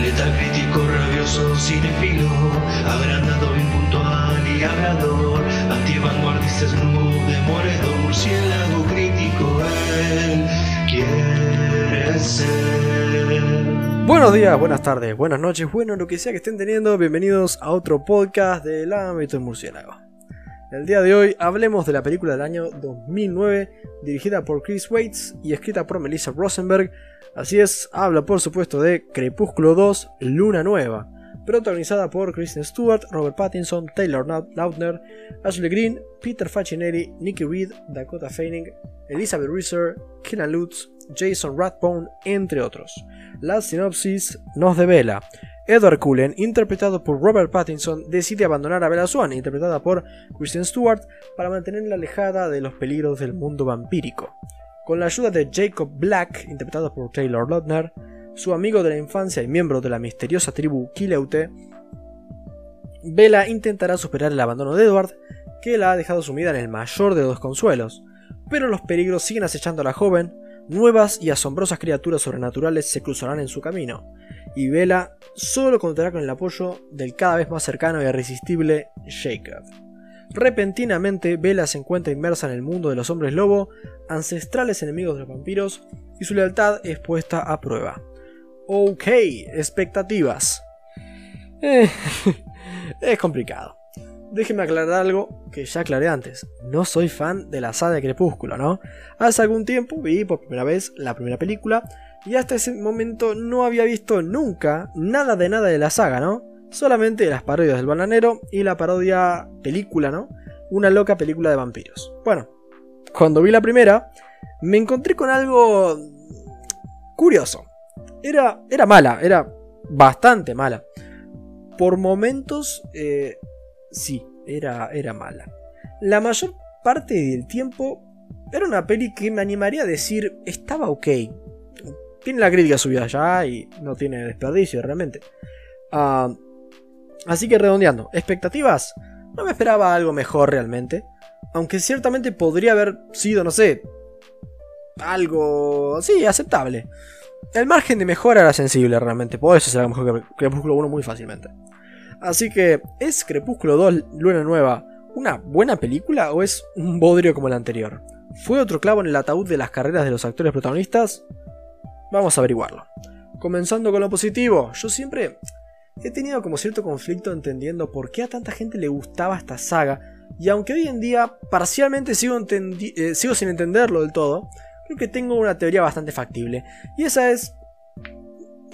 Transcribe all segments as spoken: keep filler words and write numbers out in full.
letal, crítico, rabioso, cinefilo, agrandado, impuntual y hablador, antivanguardista, snoop, demoledor, murciélago crítico, él quiere ser. Buenos días, buenas tardes, buenas noches, bueno, lo que sea que estén teniendo, bienvenidos a otro podcast del ámbito del murciélago. El día de hoy hablemos de la película del año dos mil nueve, dirigida por Chris Weitz y escrita por Melissa Rosenberg. Así es, habla por supuesto de Crepúsculo dos, Luna Nueva, protagonizada por Kristen Stewart, Robert Pattinson, Taylor Lautner, Ashley Greene, Peter Facinelli, Nikki Reed, Dakota Fanning, Elizabeth Reaser, Kellan Lutz, Jason Rathbone, entre otros. La sinopsis nos devela: Edward Cullen, interpretado por Robert Pattinson, decide abandonar a Bella Swan, interpretada por Kristen Stewart, para mantenerla alejada de los peligros del mundo vampírico. Con la ayuda de Jacob Black, interpretado por Taylor Lautner, su amigo de la infancia y miembro de la misteriosa tribu Quileute, Bella intentará superar el abandono de Edward, que la ha dejado sumida en el mayor de los consuelos. Pero los peligros siguen acechando a la joven. Nuevas y asombrosas criaturas sobrenaturales se cruzarán en su camino, y Bella solo contará con el apoyo del cada vez más cercano e irresistible Jacob. Repentinamente, Bella se encuentra inmersa en el mundo de los hombres lobo, ancestrales enemigos de los vampiros, y su lealtad es puesta a prueba. Ok, expectativas. Eh, es complicado. Déjenme aclarar algo que ya aclaré antes. No soy fan de la saga de Crepúsculo, ¿no? Hace algún tiempo vi por primera vez la primera película y hasta ese momento no había visto nunca nada de nada de la saga, ¿no? Solamente las parodias del bananero y la parodia película, ¿no? Una loca película de vampiros. Bueno, cuando vi la primera me encontré con algo curioso. Era, era mala, era bastante mala. Por momentos... Eh, Sí, era, era mala. La mayor parte del tiempo era una peli que me animaría a decir estaba ok. Tiene la crítica subida ya y no tiene desperdicio realmente. Uh, así que redondeando, expectativas. No me esperaba algo mejor realmente. Aunque ciertamente podría haber sido, no sé, algo, sí, aceptable. El margen de mejora era sensible realmente. Por eso será mejor que Crepúsculo uno muy fácilmente. Así que, ¿es Crepúsculo dos Luna Nueva una buena película o es un bodrio como el anterior? ¿Fue otro clavo en el ataúd de las carreras de los actores protagonistas? Vamos a averiguarlo. Comenzando con lo positivo, yo siempre he tenido como cierto conflicto entendiendo por qué a tanta gente le gustaba esta saga, y aunque hoy en día parcialmente sigo, eh, sigo sin entenderlo del todo, creo que tengo una teoría bastante factible, y esa es...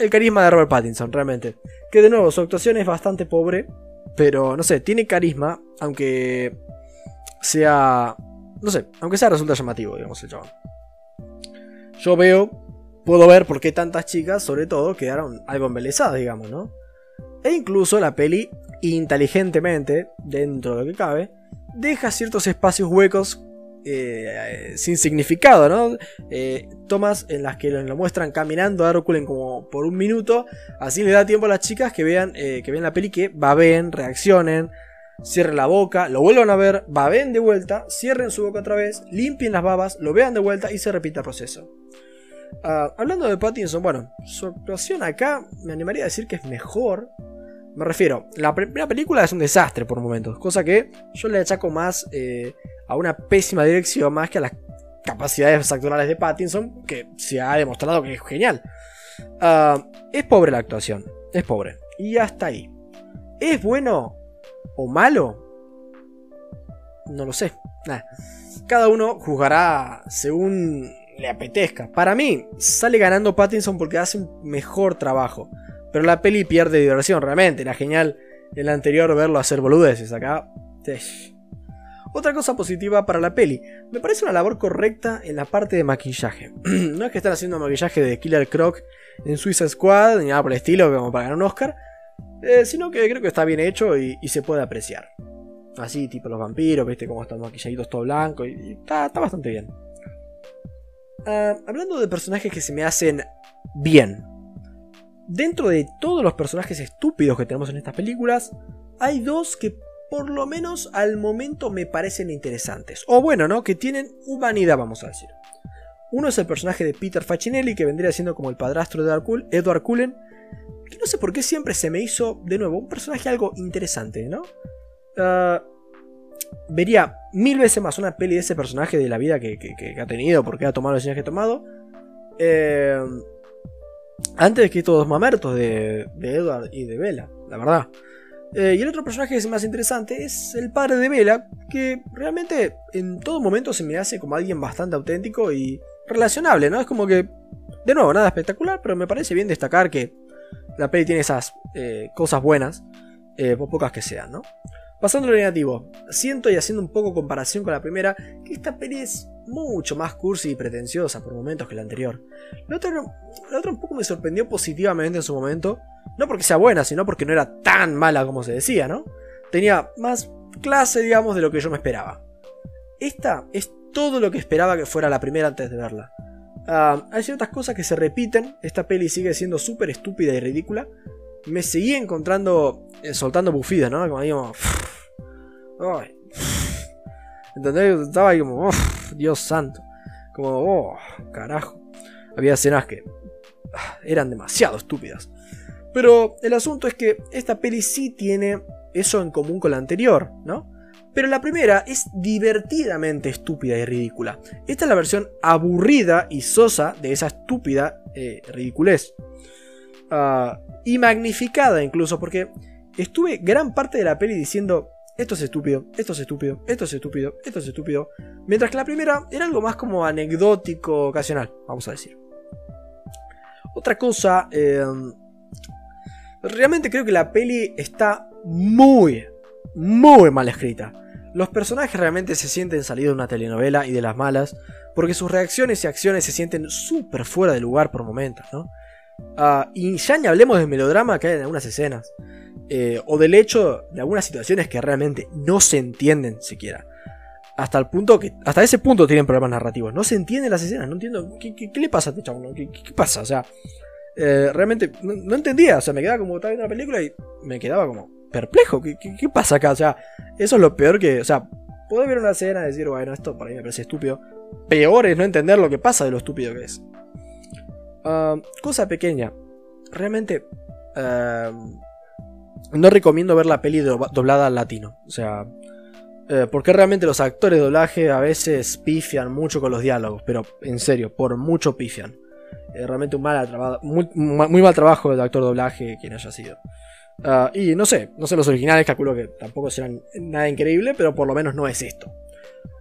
el carisma de Robert Pattinson, realmente. Que de nuevo, su actuación es bastante pobre. Pero, no sé, tiene carisma. Aunque sea... No sé, aunque sea resulta llamativo, digamos, el chabón. Yo veo... Puedo ver por qué tantas chicas, sobre todo, quedaron algo embelesadas, digamos, ¿no? E incluso la peli, inteligentemente, dentro de lo que cabe, deja ciertos espacios huecos... Eh, eh, sin significado, ¿no? Eh, tomas en las que lo, lo muestran caminando a Edward Cullen como por un minuto. Así le da tiempo a las chicas que vean, eh, que vean la peli, que babeen, reaccionen, cierren la boca, lo vuelvan a ver, babeen de vuelta, cierren su boca otra vez, limpien las babas, lo vean de vuelta y se repita el proceso. Uh, hablando de Pattinson, bueno, su actuación acá me animaría a decir que es mejor. Me refiero, la primera película es un desastre por momentos, cosa que yo le achaco más eh, a una pésima dirección más que a las capacidades actorales de Pattinson, que se ha demostrado que es genial. Uh, es pobre la actuación, es pobre. Y hasta ahí. ¿Es bueno o malo? No lo sé. Nah. Cada uno juzgará según le apetezca. Para mí, sale ganando Pattinson porque hace un mejor trabajo. Pero la peli pierde diversión, realmente. Era genial el anterior verlo hacer boludeces. Acá. Esh. Otra cosa positiva para la peli. Me parece una labor correcta en la parte de maquillaje. No es que están haciendo maquillaje de Killer Croc en Suicide Squad, ni nada por el estilo, como para ganar un Oscar. Eh, sino que creo que está bien hecho y, y se puede apreciar. Así, tipo los vampiros, viste cómo están maquilladitos todo blanco. Y, y está, está bastante bien. Uh, hablando de personajes que se me hacen bien. Dentro de todos los personajes estúpidos que tenemos en estas películas, hay dos que por lo menos al momento me parecen interesantes. O bueno, ¿no? Que tienen humanidad, vamos a decir. Uno es el personaje de Peter Facinelli, que vendría siendo como el padrastro de Edward Cullen, Y no sé por qué siempre se me hizo, de nuevo, un personaje algo interesante, ¿no? Uh, vería mil veces más una peli de ese personaje, de la vida que, que, que ha tenido, porque ha tomado las decisiones que ha tomado. Eh, antes de que estos dos mamertos de, de Edward y de Bella, la verdad. Eh, y el otro personaje que es más interesante es el padre de Bella, que realmente en todo momento se me hace como alguien bastante auténtico y relacionable, ¿no? Es como que, de nuevo, nada espectacular, pero me parece bien destacar que la peli tiene esas eh, cosas buenas, eh, por pocas que sean, ¿no? Pasando a lo negativo, siento, y haciendo un poco comparación con la primera, que esta peli es mucho más cursi y pretenciosa por momentos que la anterior. La otra, la otra un poco me sorprendió positivamente en su momento, no porque sea buena, sino porque no era tan mala como se decía, ¿no? Tenía más clase, digamos, de lo que yo me esperaba. Esta es todo lo que esperaba que fuera la primera antes de verla. Uh, hay ciertas cosas que se repiten, esta peli sigue siendo súper estúpida y ridícula. Me seguí encontrando, eh, soltando bufidas, ¿no? Como ahí como... Oh, ¿entendés? Estaba ahí como... Oh, Dios santo. Como... Oh, carajo. Había escenas que... Ah, eran demasiado estúpidas. Pero el asunto es que esta peli sí tiene eso en común con la anterior, ¿no? Pero la primera es divertidamente estúpida y ridícula. Esta es la versión aburrida y sosa de esa estúpida eh, ridiculez. Ah... Uh, Y magnificada incluso, porque estuve gran parte de la peli diciendo esto es estúpido, esto es estúpido, esto es estúpido, esto es estúpido. Mientras que la primera era algo más como anecdótico, ocasional, vamos a decir. Otra cosa, eh, realmente creo que la peli está muy, muy mal escrita. Los personajes realmente se sienten salidos de una telenovela y de las malas, porque sus reacciones y acciones se sienten súper fuera de lugar por momentos, ¿no? Uh, y ya ni hablemos del melodrama que hay en algunas escenas, eh, o del hecho de algunas situaciones que realmente no se entienden siquiera. Hasta el punto que, hasta ese punto tienen problemas narrativos. No se entienden las escenas, no entiendo. ¿Qué, qué, qué le pasa a este chabón? ¿Qué, qué, qué pasa? O sea, eh, realmente no, no entendía. O sea, me quedaba como estaba viendo una película y me quedaba como perplejo. ¿Qué, qué, qué pasa acá? O sea, eso es lo peor que. O sea, puedo ver una escena y decir, bueno, esto para mí me parece estúpido. Peor es no entender lo que pasa de lo estúpido que es. Uh, cosa pequeña, realmente uh, no recomiendo ver la peli do doblada al latino, o sea, uh, porque realmente los actores de doblaje a veces pifian mucho con los diálogos, pero en serio, por mucho pifian, uh, realmente un mal muy, muy mal trabajo del actor de doblaje, quien haya sido, uh, y no sé, no sé los originales, calculo que tampoco serán nada increíble, pero por lo menos no es esto.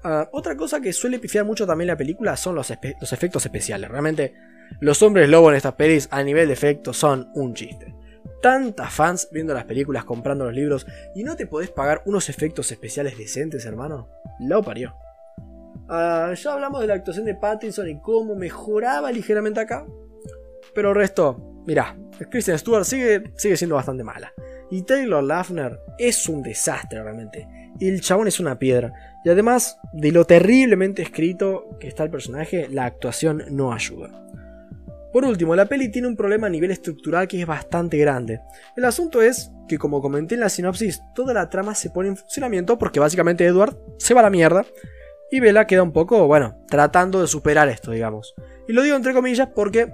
Uh, otra cosa que suele pifiar mucho también la película son los, los efectos especiales. Realmente los hombres lobo en estas pelis a nivel de efectos son un chiste. Tantas fans viendo las películas, comprando los libros, y no te podés pagar unos efectos especiales decentes, hermano. Lo parió. Uh, ya hablamos de la actuación de Pattinson y cómo mejoraba ligeramente acá. Pero el resto, mirá, Kristen Stewart sigue, sigue siendo bastante mala. Y Taylor Lautner es un desastre realmente. El chabón es una piedra. Y además de lo terriblemente escrito que está el personaje, la actuación no ayuda. Por último, la peli tiene un problema a nivel estructural que es bastante grande. El asunto es que, como comenté en la sinopsis, toda la trama se pone en funcionamiento porque básicamente Edward se va a la mierda y Bella queda un poco, bueno, tratando de superar esto, digamos. Y lo digo entre comillas porque...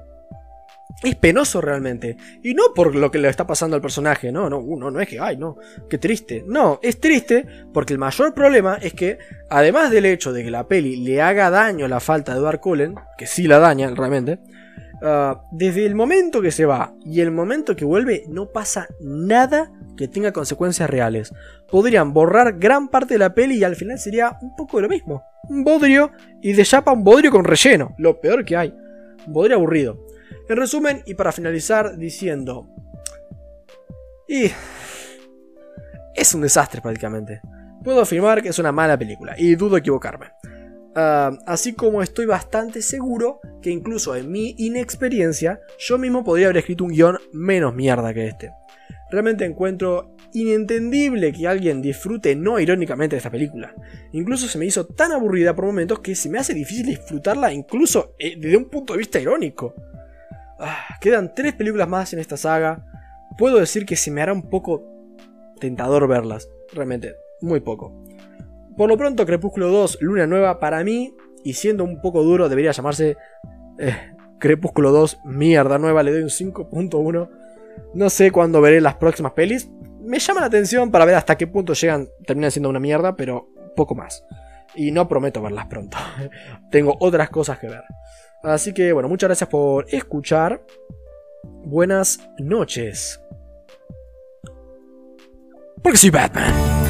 es penoso realmente, y no por lo que le está pasando al personaje, no, no, no, no es que, ay, no, qué triste, no, es triste porque el mayor problema es que, además del hecho de que la peli le haga daño a la falta de Edward Cullen, que sí la daña realmente, uh, desde el momento que se va y el momento que vuelve no pasa nada que tenga consecuencias reales. Podrían borrar gran parte de la peli y al final sería un poco de lo mismo, un bodrio, y de chapa un bodrio con relleno, lo peor que hay, un bodrio aburrido. En resumen, y para finalizar diciendo... Y... es un desastre prácticamente. Puedo afirmar que es una mala película, y dudo equivocarme. Uh, así como estoy bastante seguro que incluso en mi inexperiencia, yo mismo podría haber escrito un guión menos mierda que este. Realmente encuentro inentendible que alguien disfrute no irónicamente de esta película. Incluso se me hizo tan aburrida por momentos que se me hace difícil disfrutarla incluso desde un punto de vista irónico. Ah, quedan tres películas más en esta saga. Puedo decir que se me hará un poco tentador verlas. Realmente, muy poco. Por lo pronto, Crepúsculo dos, Luna Nueva, para mí, y siendo un poco duro, debería llamarse eh, Crepúsculo dos, Mierda Nueva. Le doy un cinco punto uno. No sé cuándo veré las próximas pelis. Me llama la atención para ver hasta qué punto llegan, terminan siendo una mierda, pero poco más. Y no prometo verlas pronto. Tengo otras cosas que ver. Así que bueno, muchas gracias por escuchar. Buenas noches. Porque soy Batman.